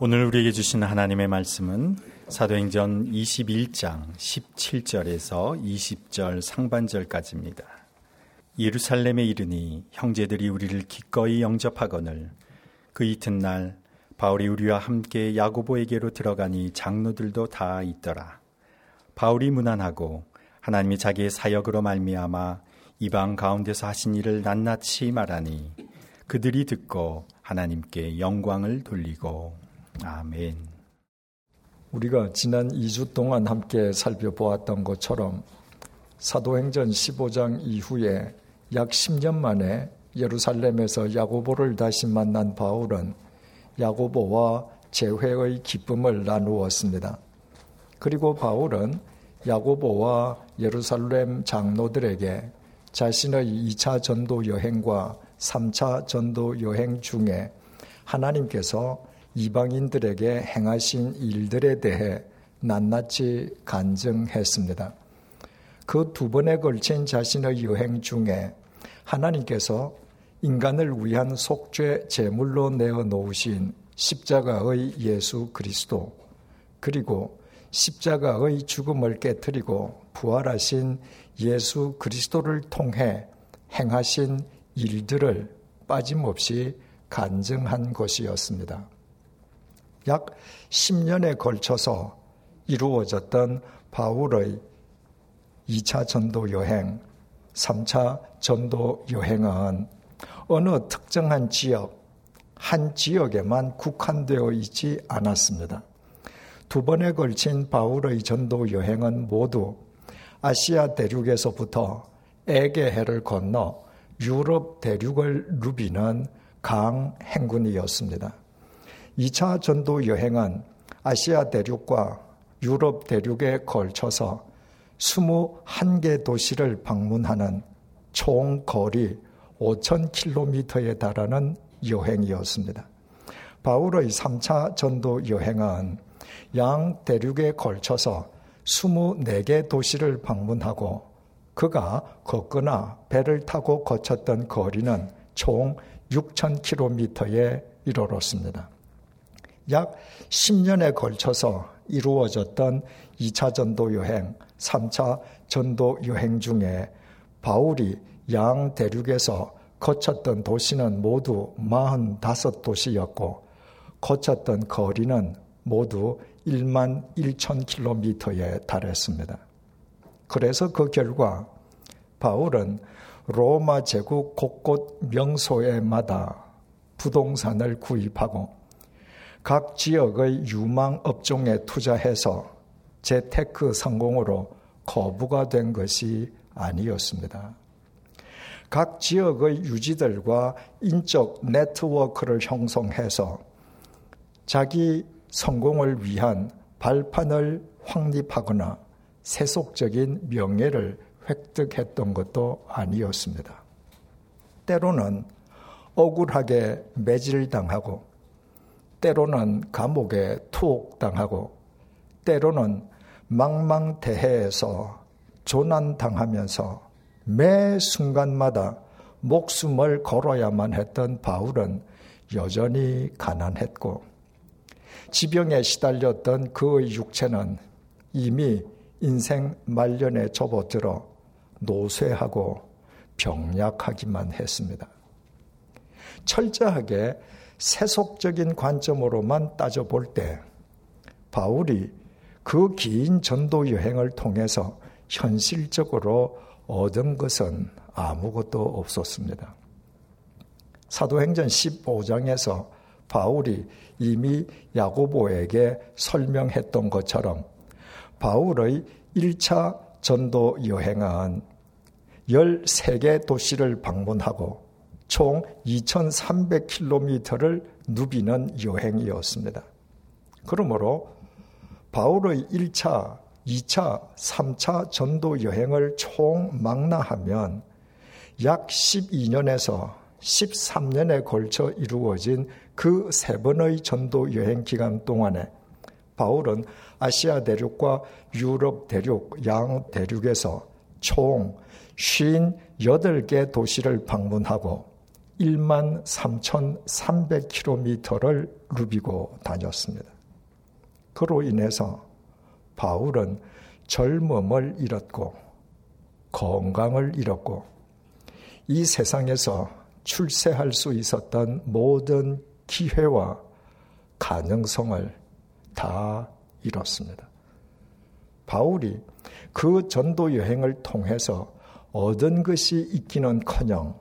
오늘 우리에게 주신 하나님의 말씀은 사도행전 21장 17절에서 20절 상반절까지입니다. 예루살렘에 이르니 형제들이 우리를 기꺼이 영접하거늘 그 이튿날 바울이 우리와 함께 야고보에게로 들어가니 장로들도 다 있더라. 바울이 문안하고 하나님이 자기의 사역으로 말미암아 이방 가운데서 하신 일을 낱낱이 말하니 그들이 듣고 하나님께 영광을 돌리고. 아멘. 우리가 지난 2주 동안 함께 살펴보았던 것처럼 사도행전 15장 이후에 약 10년 만에 예루살렘에서 야고보를 다시 만난 바울은 야고보와 재회의 기쁨을 나누었습니다. 그리고 바울은 야고보와 예루살렘 장로들에게 자신의 2차 전도 여행과 3차 전도 여행 중에 하나님께서 이방인들에게 행하신 일들에 대해 낱낱이 간증했습니다. 그 두 번에 걸친 자신의 여행 중에 하나님께서 인간을 위한 속죄 제물로 내어놓으신 십자가의 예수 그리스도, 그리고 십자가의 죽음을 깨뜨리고 부활하신 예수 그리스도를 통해 행하신 일들을 빠짐없이 간증한 것이었습니다. 약 10년에 걸쳐서 이루어졌던 바울의 2차 전도 여행, 3차 전도 여행은 어느 특정한 지역, 한 지역에만 국한되어 있지 않았습니다. 두 번에 걸친 바울의 전도 여행은 모두 아시아 대륙에서부터 에게해를 건너 유럽 대륙을 누비는 강 행군이었습니다. 2차 전도 여행은 아시아 대륙과 유럽 대륙에 걸쳐서 21개 도시를 방문하는 총 거리 5,000km에 달하는 여행이었습니다. 바울의 3차 전도 여행은 양 대륙에 걸쳐서 24개 도시를 방문하고 그가 걷거나 배를 타고 거쳤던 거리는 총 6,000km에 이르렀습니다. 약 10년에 걸쳐서 이루어졌던 2차 전도 여행, 3차 전도 여행 중에 바울이 양 대륙에서 거쳤던 도시는 모두 45도시였고 거쳤던 거리는 모두 11,000km에 달했습니다. 그래서 그 결과 바울은 로마 제국 곳곳 명소에마다 부동산을 구입하고 각 지역의 유망 업종에 투자해서 재테크 성공으로 거부가 된 것이 아니었습니다. 각 지역의 유지들과 인적 네트워크를 형성해서 자기 성공을 위한 발판을 확립하거나 세속적인 명예를 획득했던 것도 아니었습니다. 때로는 억울하게 매질당하고 때로는 감옥에 투옥당하고 때로는 망망대해에서 조난당하면서 매 순간마다 목숨을 걸어야만 했던 바울은 여전히 가난했고 지병에 시달렸던 그의 육체는 이미 인생 말년에 접어들어 노쇠하고 병약하기만 했습니다. 철저하게 세속적인 관점으로만 따져볼 때 바울이 그 긴 전도 여행을 통해서 현실적으로 얻은 것은 아무것도 없었습니다. 사도행전 15장에서 바울이 이미 야고보에게 설명했던 것처럼 바울의 1차 전도 여행은 13개 도시를 방문하고 총 2,300km를 누비는 여행이었습니다. 그러므로 바울의 1차, 2차, 3차 전도 여행을 총 망라하면 약 12년에서 13년에 걸쳐 이루어진 그 세 번의 전도 여행 기간 동안에 바울은 아시아 대륙과 유럽 대륙, 양 대륙에서 총 58개 도시를 방문하고 13,300km를 누비고 다녔습니다. 그로 인해서 바울은 젊음을 잃었고 건강을 잃었고 이 세상에서 출세할 수 있었던 모든 기회와 가능성을 다 잃었습니다. 바울이 그 전도 여행을 통해서 얻은 것이 있기는커녕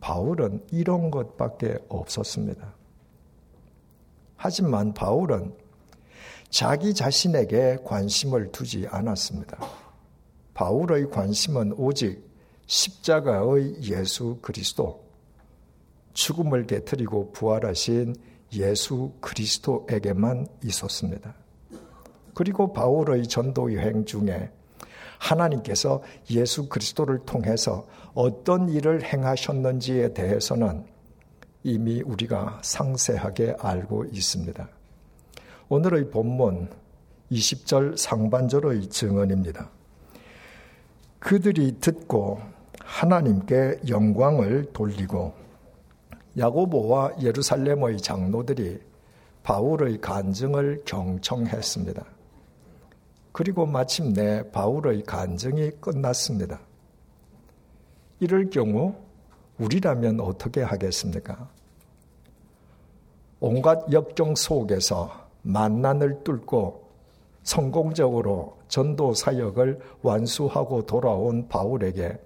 바울은 이런 것밖에 없었습니다. 하지만 바울은 자기 자신에게 관심을 두지 않았습니다. 바울의 관심은 오직 십자가의 예수 그리스도, 죽음을 깨뜨리고 부활하신 예수 그리스도에게만 있었습니다. 그리고 바울의 전도 여행 중에 하나님께서 예수 그리스도를 통해서 어떤 일을 행하셨는지에 대해서는 이미 우리가 상세하게 알고 있습니다. 오늘의 본문 20절 상반절의 증언입니다. 그들이 듣고 하나님께 영광을 돌리고, 야고보와 예루살렘의 장로들이 바울의 간증을 경청했습니다. 그리고 마침내 바울의 간증이 끝났습니다. 이럴 경우 우리라면 어떻게 하겠습니까? 온갖 역경 속에서 만난을 뚫고 성공적으로 전도 사역을 완수하고 돌아온 바울에게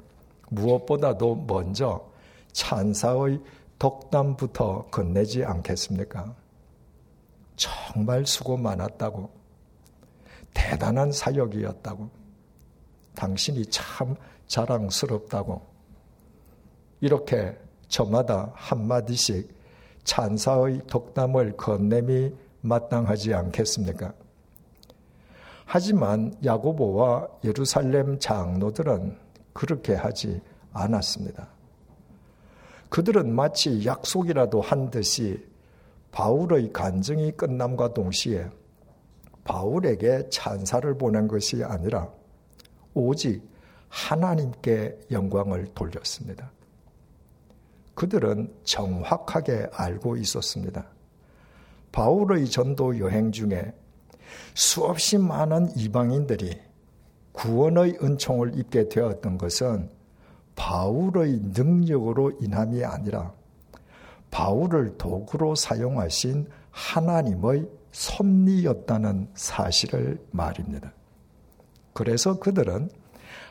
무엇보다도 먼저 찬사의 덕담부터 건네지 않겠습니까? 정말 수고 많았다고, 대단한 사역이었다고, 당신이 참 자랑스럽다고, 이렇게 저마다 한마디씩 찬사의 덕담을 건네미 마땅하지 않겠습니까? 하지만 야고보와 예루살렘 장로들은 그렇게 하지 않았습니다. 그들은 마치 약속이라도 한 듯이 바울의 간증이 끝남과 동시에 바울에게 찬사를 보낸 것이 아니라 오직 하나님께 영광을 돌렸습니다. 그들은 정확하게 알고 있었습니다. 바울의 전도 여행 중에 수없이 많은 이방인들이 구원의 은총을 입게 되었던 것은 바울의 능력으로 인함이 아니라 바울을 도구로 사용하신 하나님의 섭리였다는 사실을 말입니다. 그래서 그들은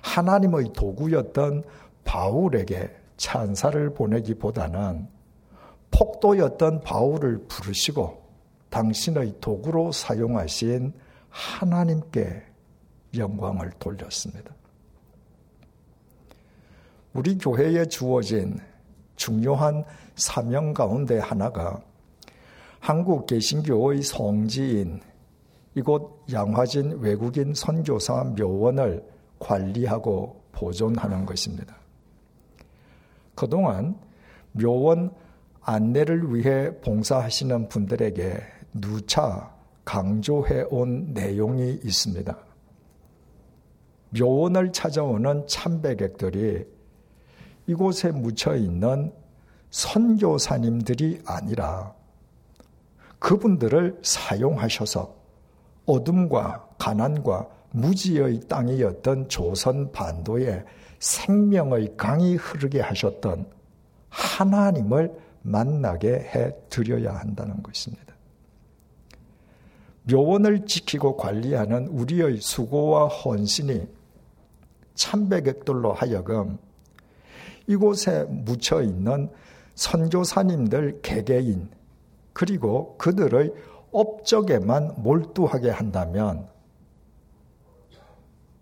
하나님의 도구였던 바울에게 찬사를 보내기보다는 폭도였던 바울을 부르시고 당신의 도구로 사용하신 하나님께 영광을 돌렸습니다. 우리 교회에 주어진 중요한 사명 가운데 하나가 한국 개신교의 성지인 이곳 양화진 외국인 선교사 묘원을 관리하고 보존하는 것입니다. 그동안 묘원 안내를 위해 봉사하시는 분들에게 누차 강조해온 내용이 있습니다. 묘원을 찾아오는 참배객들이 이곳에 묻혀있는 선교사님들이 아니라 그분들을 사용하셔서 어둠과 가난과 무지의 땅이었던 조선 반도에 생명의 강이 흐르게 하셨던 하나님을 만나게 해드려야 한다는 것입니다. 묘원을 지키고 관리하는 우리의 수고와 헌신이 참배객들로 하여금 이곳에 묻혀있는 선교사님들 개개인 그리고 그들의 업적에만 몰두하게 한다면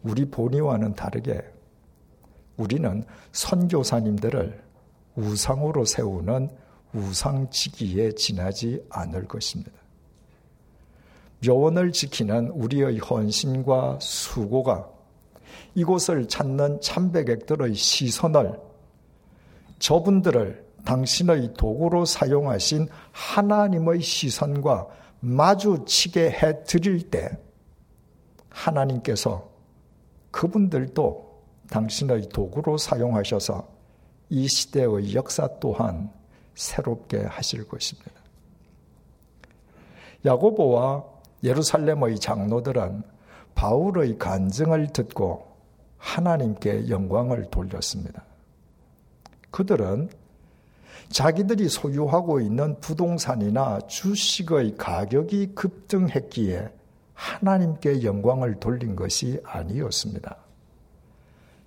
우리 본의와는 다르게 우리는 선교사님들을 우상으로 세우는 우상지기에 지나지 않을 것입니다. 묘원을 지키는 우리의 헌신과 수고가 이곳을 찾는 참배객들의 시선을 저분들을 당신의 도구로 사용하신 하나님의 시선과 마주치게 해드릴 때 하나님께서 그분들도 당신의 도구로 사용하셔서 이 시대의 역사 또한 새롭게 하실 것입니다. 야고보와 예루살렘의 장로들은 바울의 간증을 듣고 하나님께 영광을 돌렸습니다. 그들은 자기들이 소유하고 있는 부동산이나 주식의 가격이 급등했기에 하나님께 영광을 돌린 것이 아니었습니다.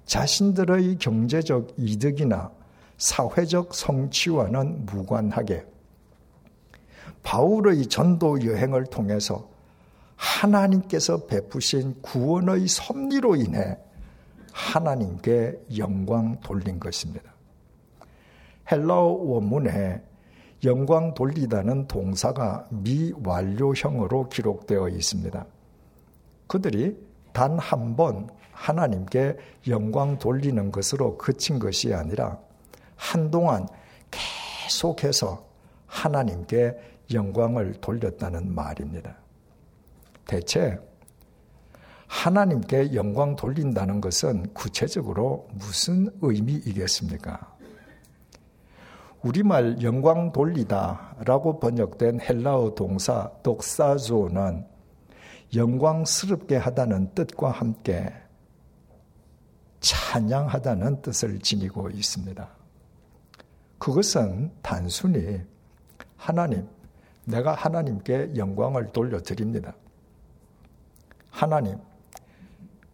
자신들의 경제적 이득이나 사회적 성취와는 무관하게 바울의 전도 여행을 통해서 하나님께서 베푸신 구원의 섭리로 인해 하나님께 영광 돌린 것입니다. 헬라어 원문에 영광 돌리다는 동사가 미완료형으로 기록되어 있습니다. 그들이 단 한 번 하나님께 영광 돌리는 것으로 그친 것이 아니라 한동안 계속해서 하나님께 영광을 돌렸다는 말입니다. 대체 하나님께 영광 돌린다는 것은 구체적으로 무슨 의미이겠습니까? 우리말 영광 돌리다라고 번역된 헬라어 동사 독사조는 영광스럽게 하다는 뜻과 함께 찬양하다는 뜻을 지니고 있습니다. 그것은 단순히 하나님, 내가 하나님께 영광을 돌려드립니다. 하나님,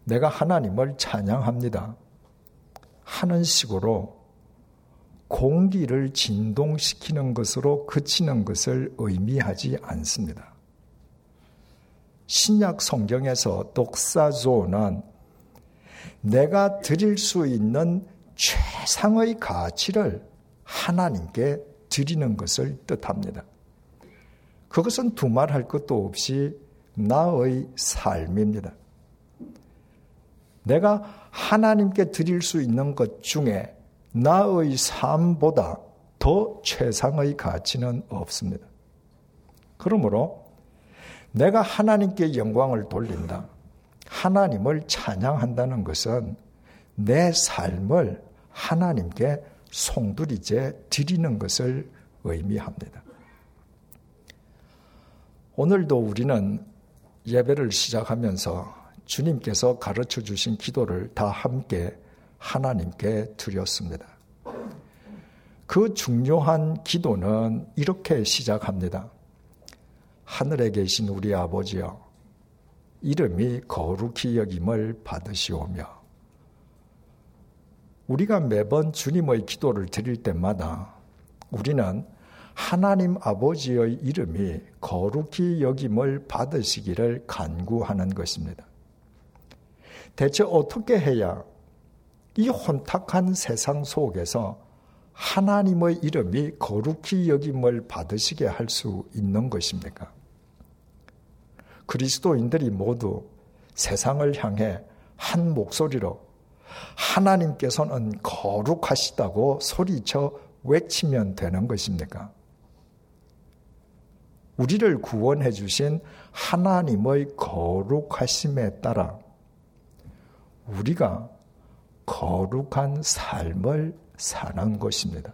내가 하나님을 찬양합니다. 하는 식으로 공기를 진동시키는 것으로 그치는 것을 의미하지 않습니다. 신약 성경에서 독사조는 내가 드릴 수 있는 최상의 가치를 하나님께 드리는 것을 뜻합니다. 그것은 두말할 것도 없이 나의 삶입니다. 내가 하나님께 드릴 수 있는 것 중에 나의 삶보다 더 최상의 가치는 없습니다. 그러므로 내가 하나님께 영광을 돌린다, 하나님을 찬양한다는 것은 내 삶을 하나님께 송두리째 드리는 것을 의미합니다. 오늘도 우리는 예배를 시작하면서 주님께서 가르쳐 주신 기도를 다 함께 하나님께 드렸습니다. 그 중요한 기도는 이렇게 시작합니다. 하늘에 계신 우리 아버지여, 이름이 거룩히 여김을 받으시오며. 우리가 매번 주님의 기도를 드릴 때마다 우리는 하나님 아버지의 이름이 거룩히 여김을 받으시기를 간구하는 것입니다. 대체 어떻게 해야 이 혼탁한 세상 속에서 하나님의 이름이 거룩히 여김을 받으시게 할 수 있는 것입니까? 그리스도인들이 모두 세상을 향해 한 목소리로 하나님께서는 거룩하시다고 소리쳐 외치면 되는 것입니까? 우리를 구원해 주신 하나님의 거룩하심에 따라 우리가 거룩한 삶을 사는 것입니다.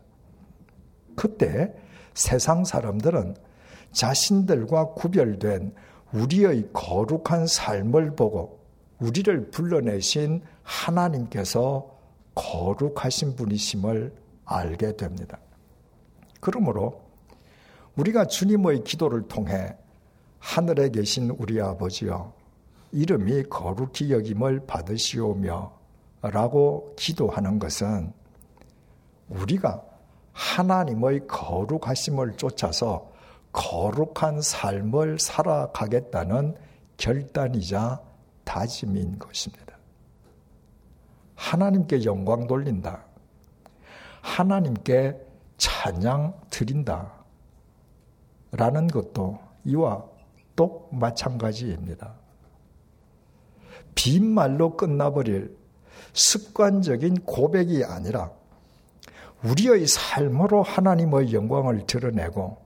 그때 세상 사람들은 자신들과 구별된 우리의 거룩한 삶을 보고 우리를 불러내신 하나님께서 거룩하신 분이심을 알게 됩니다. 그러므로 우리가 주님의 기도를 통해 하늘에 계신 우리 아버지여, 이름이 거룩히 여김을 받으시오며 라고 기도하는 것은 우리가 하나님의 거룩하심을 쫓아서 거룩한 삶을 살아가겠다는 결단이자 다짐인 것입니다. 하나님께 영광 돌린다, 하나님께 찬양 드린다 라는 것도 이와 똑 마찬가지입니다. 빈말로 끝나버릴 습관적인 고백이 아니라 우리의 삶으로 하나님의 영광을 드러내고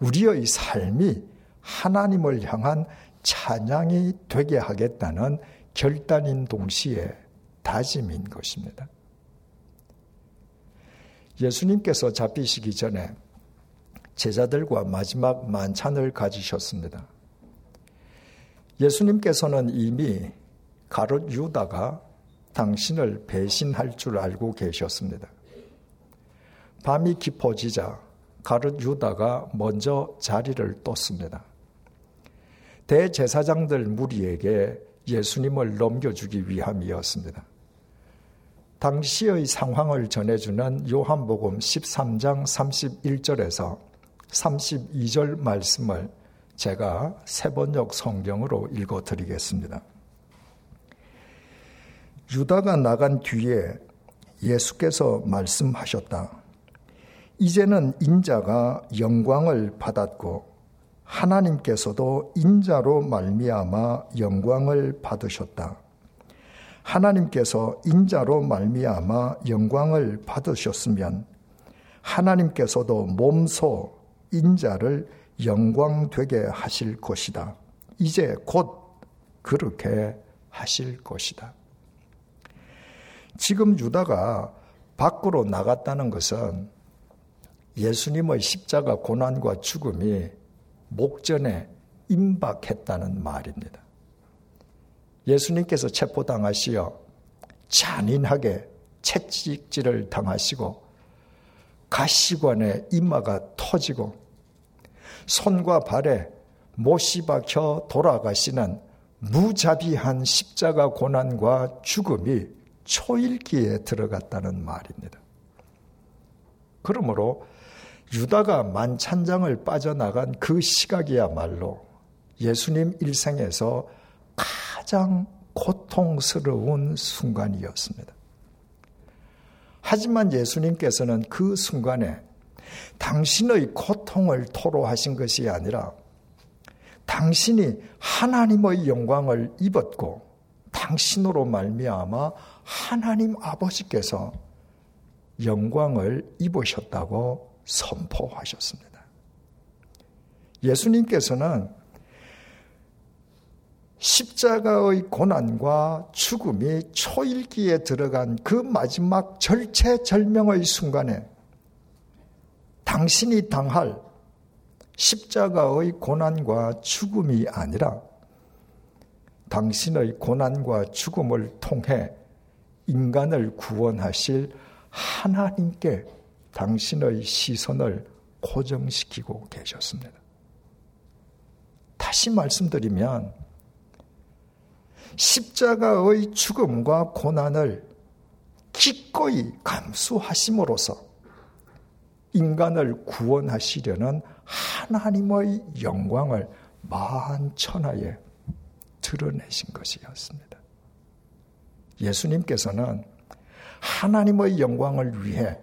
우리의 삶이 하나님을 향한 찬양이 되게 하겠다는 결단인 동시에 다짐인 것입니다. 예수님께서 잡히시기 전에 제자들과 마지막 만찬을 가지셨습니다. 예수님께서는 이미 가룟 유다가 당신을 배신할 줄 알고 계셨습니다. 밤이 깊어지자 가룟 유다가 먼저 자리를 떴습니다. 대제사장들 무리에게 예수님을 넘겨주기 위함이었습니다. 당시의 상황을 전해주는 요한복음 13장 31절에서 32절 말씀을 제가 새번역 성경으로 읽어드리겠습니다. 유다가 나간 뒤에 예수께서 말씀하셨다. 이제는 인자가 영광을 받았고 하나님께서도 인자로 말미암아 영광을 받으셨다. 하나님께서 인자로 말미암아 영광을 받으셨으면 하나님께서도 몸소 인자를 영광되게 하실 것이다. 이제 곧 그렇게 하실 것이다. 지금 유다가 밖으로 나갔다는 것은 예수님의 십자가 고난과 죽음이 목전에 임박했다는 말입니다. 예수님께서 체포당하시어 잔인하게 채찍질을 당하시고 가시관에 이마가 터지고 손과 발에 못이 박혀 돌아가시는 무자비한 십자가 고난과 죽음이 초일기에 들어갔다는 말입니다. 그러므로 유다가 만찬장을 빠져나간 그 시각이야말로 예수님 일생에서 가장 고통스러운 순간이었습니다. 하지만 예수님께서는 그 순간에 당신의 고통을 토로하신 것이 아니라 당신이 하나님의 영광을 입었고 당신으로 말미암아 하나님 아버지께서 영광을 입으셨다고 선포하셨습니다. 예수님께서는 십자가의 고난과 죽음이 초일기에 들어간 그 마지막 절체절명의 순간에 당신이 당할 십자가의 고난과 죽음이 아니라 당신의 고난과 죽음을 통해 인간을 구원하실 하나님께 당신의 시선을 고정시키고 계셨습니다. 다시 말씀드리면 십자가의 죽음과 고난을 기꺼이 감수하심으로써 인간을 구원하시려는 하나님의 영광을 만천하에 드러내신 것이었습니다. 예수님께서는 하나님의 영광을 위해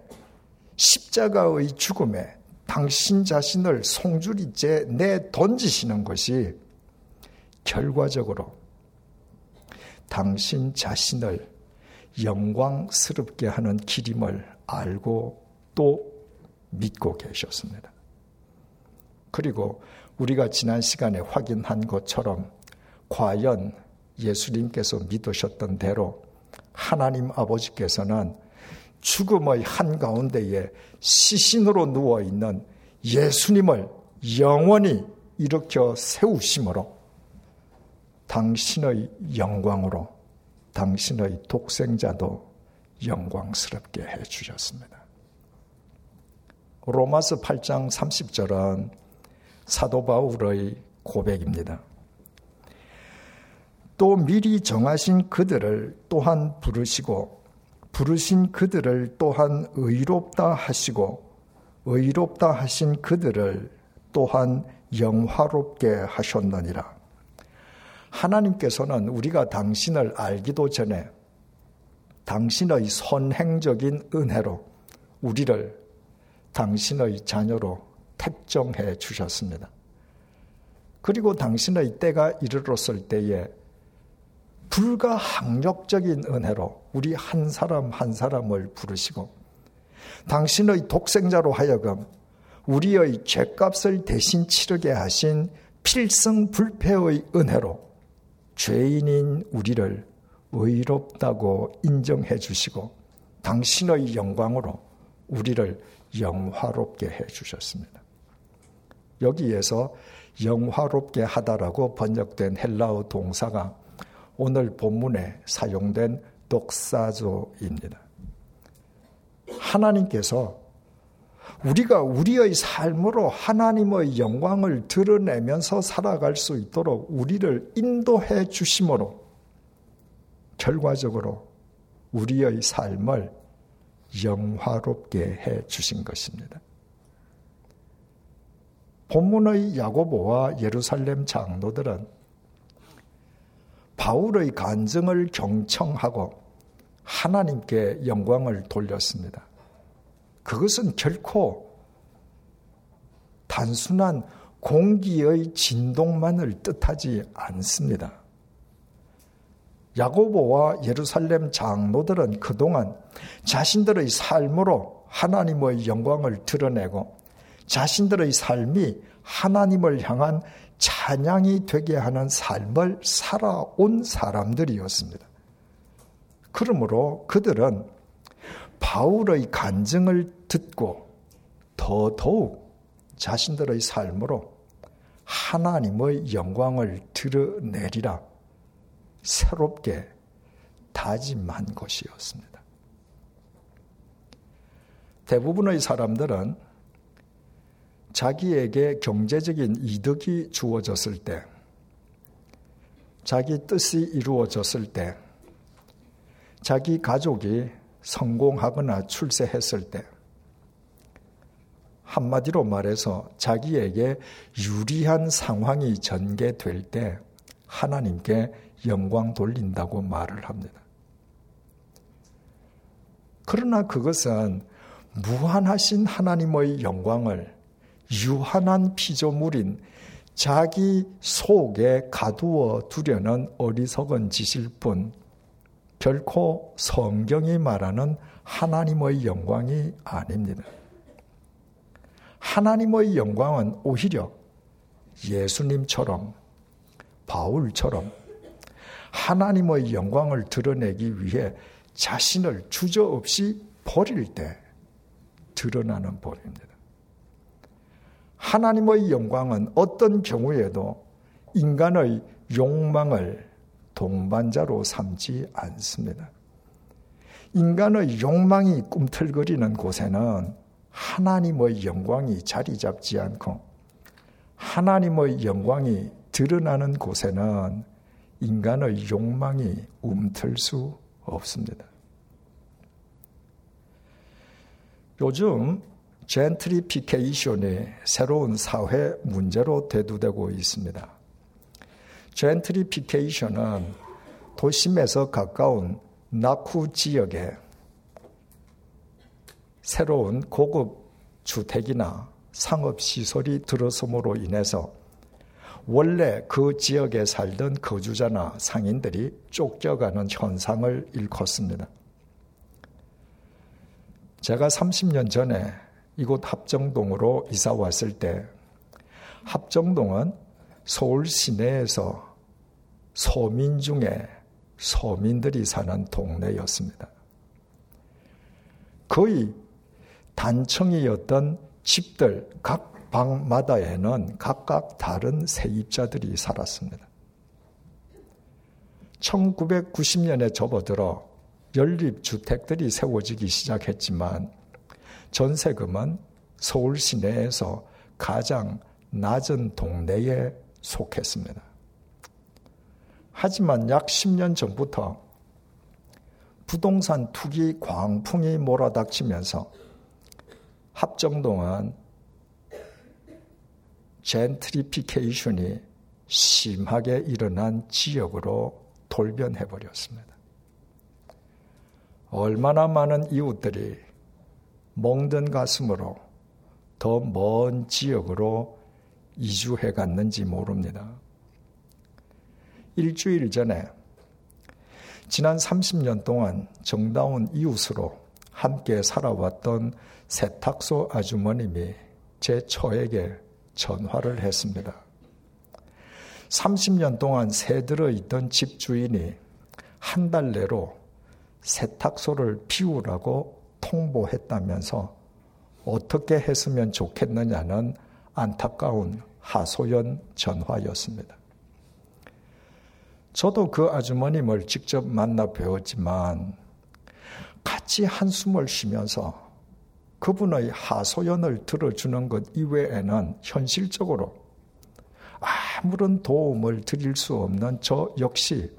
십자가의 죽음에 당신 자신을 송두리째 내던지시는 것이 결과적으로 당신 자신을 영광스럽게 하는 길임을 알고 또 믿고 계셨습니다. 그리고 우리가 지난 시간에 확인한 것처럼 과연 예수님께서 믿으셨던 대로 하나님 아버지께서는 죽음의 한가운데에 시신으로 누워있는 예수님을 영원히 일으켜 세우심으로 당신의 영광으로 당신의 독생자도 영광스럽게 해주셨습니다. 로마스 8장 30절은 사도 바울의 고백입니다. 또 미리 정하신 그들을 또한 부르시고 부르신 그들을 또한 의롭다 하시고 의롭다 하신 그들을 또한 영화롭게 하셨느니라. 하나님께서는 우리가 당신을 알기도 전에 당신의 선행적인 은혜로 우리를 당신의 자녀로 택정해 주셨습니다. 그리고 당신의 때가 이르렀을 때에 불가항력적인 은혜로 우리 한 사람 한 사람을 부르시고 당신의 독생자로 하여금 우리의 죄값을 대신 치르게 하신 필승불패의 은혜로 죄인인 우리를 의롭다고 인정해 주시고 당신의 영광으로 우리를 영화롭게 해 주셨습니다. 여기에서 영화롭게 하다라고 번역된 헬라어 동사가 오늘 본문에 사용된 독사조입니다. 하나님께서 우리가 우리의 삶으로 하나님의 영광을 드러내면서 살아갈 수 있도록 우리를 인도해 주심으로 결과적으로 우리의 삶을 영화롭게 해 주신 것입니다. 본문의 야고보와 예루살렘 장로들은 바울의 간증을 경청하고 하나님께 영광을 돌렸습니다. 그것은 결코 단순한 공기의 진동만을 뜻하지 않습니다. 야고보와 예루살렘 장로들은 그동안 자신들의 삶으로 하나님의 영광을 드러내고 자신들의 삶이 하나님을 향한 찬양이 되게 하는 삶을 살아온 사람들이었습니다. 그러므로 그들은 바울의 간증을 듣고 더더욱 자신들의 삶으로 하나님의 영광을 드러내리라 새롭게 다짐한 것이었습니다. 대부분의 사람들은 자기에게 경제적인 이득이 주어졌을 때, 자기 뜻이 이루어졌을 때, 자기 가족이 성공하거나 출세했을 때, 한마디로 말해서 자기에게 유리한 상황이 전개될 때 하나님께 영광 돌린다고 말을 합니다. 그러나 그것은 무한하신 하나님의 영광을 유한한 피조물인 자기 속에 가두어 두려는 어리석은 짓일 뿐 결코 성경이 말하는 하나님의 영광이 아닙니다. 하나님의 영광은 오히려 예수님처럼 바울처럼 하나님의 영광을 드러내기 위해 자신을 주저없이 버릴 때 드러나는 법입니다. 하나님의 영광은 어떤 경우에도 인간의 욕망을 동반자로 삼지 않습니다. 인간의 욕망이 꿈틀거리는 곳에는 하나님의 영광이 자리 잡지 않고 하나님의 영광이 드러나는 곳에는 인간의 욕망이 움틀 수 없습니다. 요즘 젠트리피케이션이 새로운 사회 문제로 대두되고 있습니다. 젠트리피케이션은 도심에서 가까운 낙후 지역에 새로운 고급 주택이나 상업시설이 들어섬으로 인해서 원래 그 지역에 살던 거주자나 상인들이 쫓겨가는 현상을 일컫습니다. 제가 30년 전에 이곳 합정동으로 이사 왔을 때 합정동은 서울 시내에서 서민 중에 서민들이 사는 동네였습니다. 거의 단층이었던 집들 각 방마다에는 각각 다른 세입자들이 살았습니다. 1990년에 접어들어 연립주택들이 세워지기 시작했지만 전세금은 서울 시내에서 가장 낮은 동네에 속했습니다. 하지만 약 10년 전부터 부동산 투기 광풍이 몰아닥치면서 합정동은 젠트리피케이션이 심하게 일어난 지역으로 돌변해버렸습니다. 얼마나 많은 이웃들이 멍든 가슴으로 더 먼 지역으로 이주해 갔는지 모릅니다. 일주일 전에 지난 30년 동안 정다운 이웃으로 함께 살아왔던 세탁소 아주머님이 제 처에게 전화를 했습니다. 30년 동안 새들어 있던 집주인이 한 달 내로 세탁소를 비우라고 통보했다면서 어떻게 했으면 좋겠느냐는 안타까운 하소연 전화였습니다. 저도 그 아주머님을 직접 만나 배웠지만 같이 한숨을 쉬면서 그분의 하소연을 들어주는 것 이외에는 현실적으로 아무런 도움을 드릴 수 없는 저 역시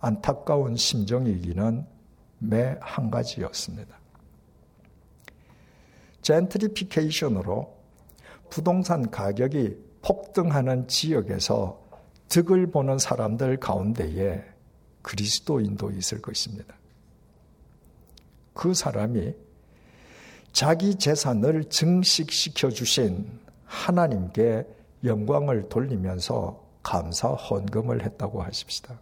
안타까운 심정이기는 매 한 가지였습니다. 젠트리피케이션으로 부동산 가격이 폭등하는 지역에서 득을 보는 사람들 가운데에 그리스도인도 있을 것입니다. 그 사람이 자기 재산을 증식시켜 주신 하나님께 영광을 돌리면서 감사 헌금을 했다고 하십시다.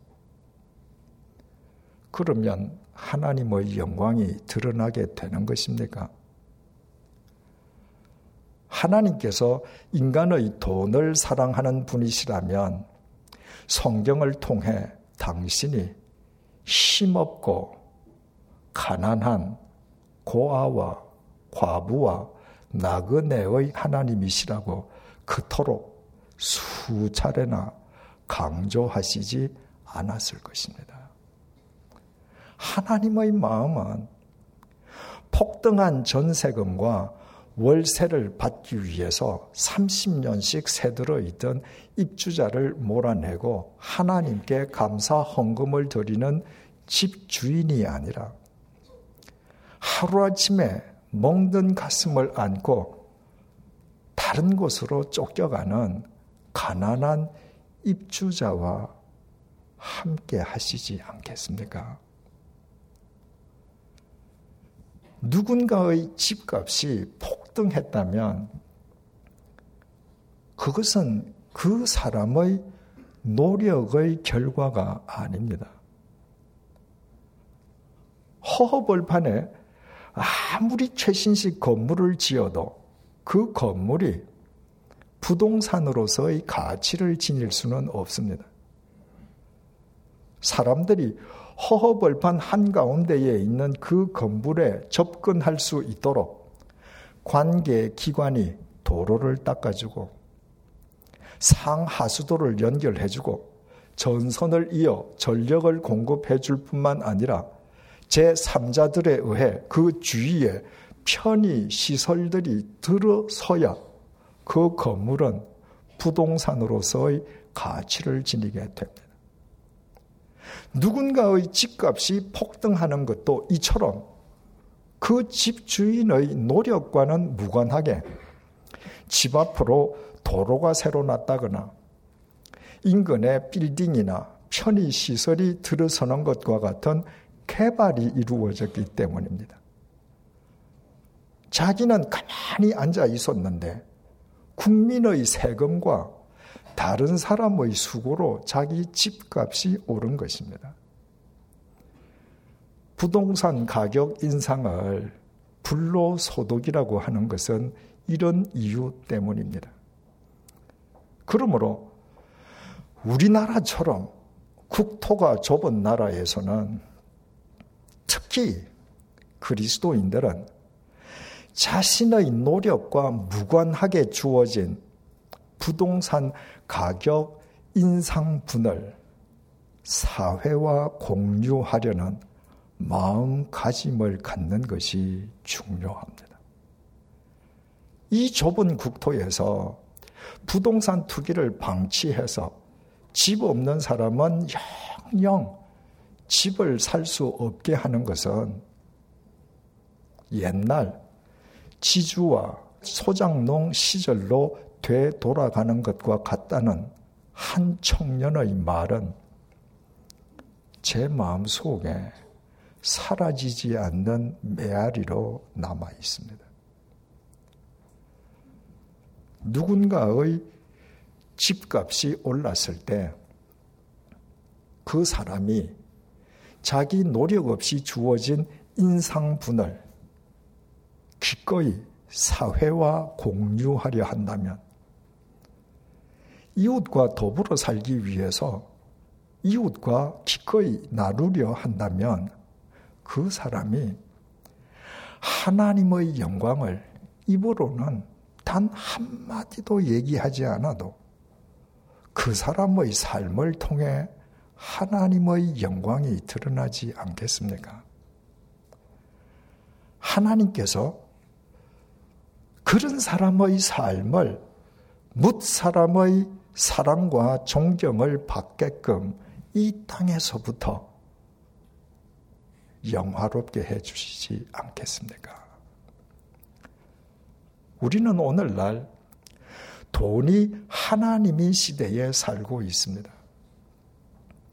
그러면 하나님의 영광이 드러나게 되는 것입니까? 하나님께서 인간의 돈을 사랑하는 분이시라면 성경을 통해 당신이 힘없고 가난한 고아와 과부와 나그네의 하나님이시라고 그토록 수차례나 강조하시지 않았을 것입니다. 하나님의 마음은 폭등한 전세금과 월세를 받기 위해서 30년씩 세들어 있던 입주자를 몰아내고 하나님께 감사 헌금을 드리는 집주인이 아니라 하루아침에 멍든 가슴을 안고 다른 곳으로 쫓겨가는 가난한 입주자와 함께 하시지 않겠습니까? 누군가의 집값이 폭등했다면 그것은 그 사람의 노력의 결과가 아닙니다. 허허벌판에 아무리 최신식 건물을 지어도 그 건물이 부동산으로서의 가치를 지닐 수는 없습니다. 사람들이 허허벌판 한가운데에 있는 그 건물에 접근할 수 있도록 관계기관이 도로를 닦아주고 상하수도를 연결해주고 전선을 이어 전력을 공급해줄 뿐만 아니라 제3자들에 의해 그 주위에 편의 시설들이 들어서야 그 건물은 부동산으로서의 가치를 지니게 됩니다. 누군가의 집값이 폭등하는 것도 이처럼 그 집주인의 노력과는 무관하게 집 앞으로 도로가 새로 났다거나 인근에 빌딩이나 편의시설이 들어서는 것과 같은 개발이 이루어졌기 때문입니다. 자기는 가만히 앉아 있었는데 국민의 세금과 다른 사람의 수고로 자기 집값이 오른 것입니다. 부동산 가격 인상을 불로소득이라고 하는 것은 이런 이유 때문입니다. 그러므로 우리나라처럼 국토가 좁은 나라에서는 특히 그리스도인들은 자신의 노력과 무관하게 주어진 부동산 가격 인상분을 사회와 공유하려는 마음가짐을 갖는 것이 중요합니다. 이 좁은 국토에서 부동산 투기를 방치해서 집 없는 사람은 영영 집을 살 수 없게 하는 것은 옛날 지주와 소장농 시절로 되돌아가는 것과 같다는 한 청년의 말은 제 마음속에 사라지지 않는 메아리로 남아 있습니다. 누군가의 집값이 올랐을 때 그 사람이 자기 노력 없이 주어진 인상분을 기꺼이 사회와 공유하려 한다면 이웃과 더불어 살기 위해서 이웃과 기꺼이 나누려 한다면 그 사람이 하나님의 영광을 입으로는 단 한마디도 얘기하지 않아도 그 사람의 삶을 통해 하나님의 영광이 드러나지 않겠습니까? 하나님께서 그런 사람의 삶을 뭇사람의 사랑과 존경을 받게끔 이 땅에서부터 영화롭게 해주시지 않겠습니까? 우리는 오늘날 돈이 하나님인 시대에 살고 있습니다.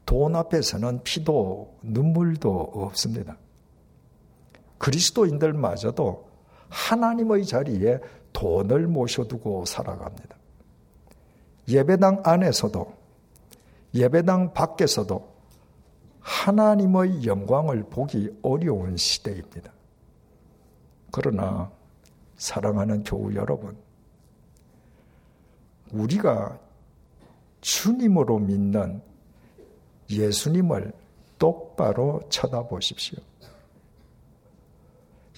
돈 앞에서는 피도 눈물도 없습니다. 그리스도인들마저도 하나님의 자리에 돈을 모셔두고 살아갑니다. 예배당 안에서도 예배당 밖에서도 하나님의 영광을 보기 어려운 시대입니다. 그러나 사랑하는 교우 여러분, 우리가 주님으로 믿는 예수님을 똑바로 쳐다보십시오.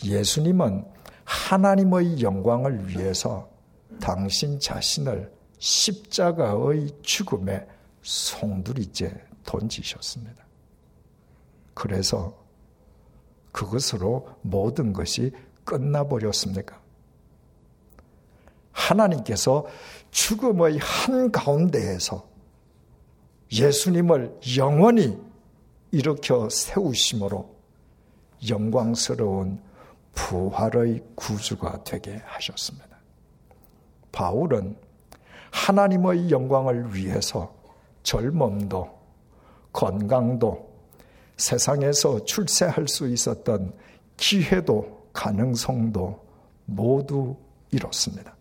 예수님은 하나님의 영광을 위해서 당신 자신을 십자가의 죽음에 송두리째 던지셨습니다. 그래서 그것으로 모든 것이 끝나버렸습니까? 하나님께서 죽음의 한가운데에서 예수님을 영원히 일으켜 세우심으로 영광스러운 부활의 구주가 되게 하셨습니다. 바울은 하나님의 영광을 위해서 젊음도 건강도 세상에서 출세할 수 있었던 기회도 가능성도 모두 잃었습니다.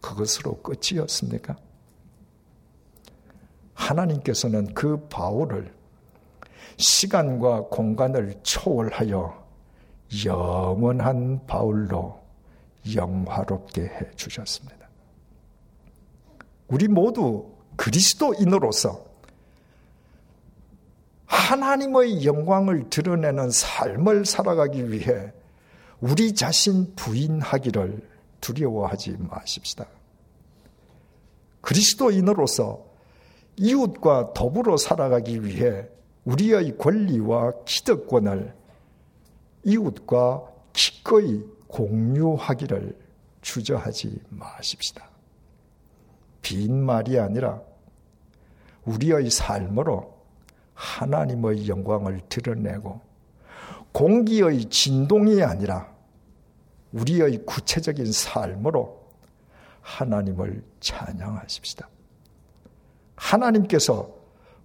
그것으로 끝이었습니까? 하나님께서는 그 바울을 시간과 공간을 초월하여 영원한 바울로 영화롭게 해주셨습니다. 우리 모두 그리스도인으로서 하나님의 영광을 드러내는 삶을 살아가기 위해 우리 자신 부인하기를 두려워하지 마십시다. 그리스도인으로서 이웃과 더불어 살아가기 위해 우리의 권리와 기득권을 이웃과 기꺼이 공유하기를 주저하지 마십시다. 빈말이 아니라 우리의 삶으로 하나님의 영광을 드러내고 공기의 진동이 아니라 우리의 구체적인 삶으로 하나님을 찬양하십시다. 하나님께서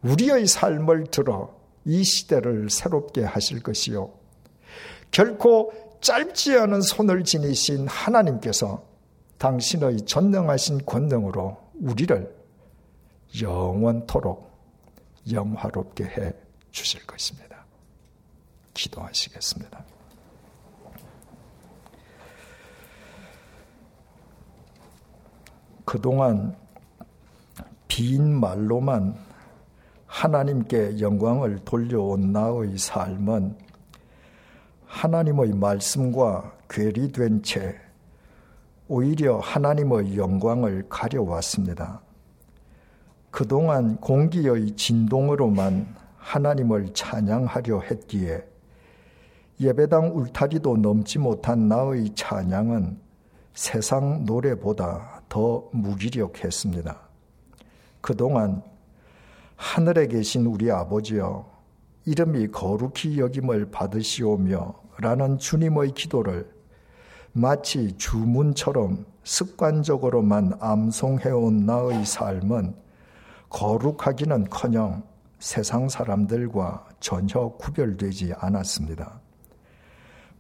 우리의 삶을 들어 이 시대를 새롭게 하실 것이요, 결코 짧지 않은 손을 지니신 하나님께서 당신의 전능하신 권능으로 우리를 영원토록 영화롭게 해 주실 것입니다. 기도하시겠습니다. 그동안 빈 말로만 하나님께 영광을 돌려온 나의 삶은 하나님의 말씀과 괴리된 채 오히려 하나님의 영광을 가려왔습니다. 그동안 공기의 진동으로만 하나님을 찬양하려 했기에 예배당 울타리도 넘지 못한 나의 찬양은 세상 노래보다 더 무기력했습니다. 그동안 하늘에 계신 우리 아버지여, 이름이 거룩히 여김을 받으시오며 라는 주님의 기도를 마치 주문처럼 습관적으로만 암송해온 나의 삶은 거룩하기는커녕 세상 사람들과 전혀 구별되지 않았습니다.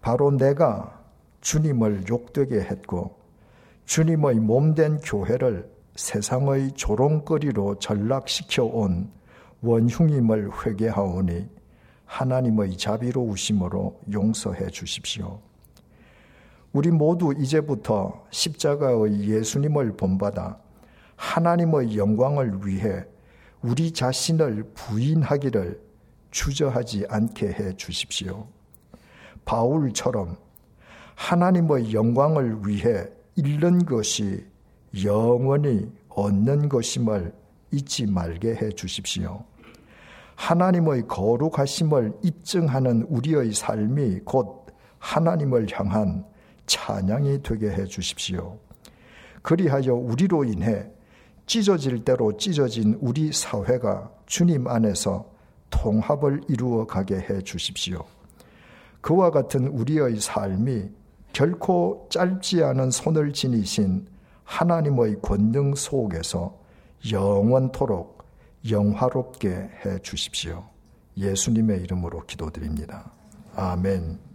바로 내가 주님을 욕되게 했고 주님의 몸된 교회를 세상의 조롱거리로 전락시켜온 원흉임을 회개하오니 하나님의 자비로우심으로 용서해 주십시오. 우리 모두 이제부터 십자가의 예수님을 본받아 하나님의 영광을 위해 우리 자신을 부인하기를 주저하지 않게 해 주십시오. 바울처럼 하나님의 영광을 위해 잃는 것이 영원히 얻는 것임을 잊지 말게 해 주십시오. 하나님의 거룩하심을 입증하는 우리의 삶이 곧 하나님을 향한 찬양이 되게 해 주십시오. 그리하여 우리로 인해 찢어질 대로 찢어진 우리 사회가 주님 안에서 통합을 이루어 가게 해 주십시오. 그와 같은 우리의 삶이 결코 짧지 않은 손을 지니신 하나님의 권능 속에서 영원토록 영화롭게 해 주십시오. 예수님의 이름으로 기도드립니다. 아멘.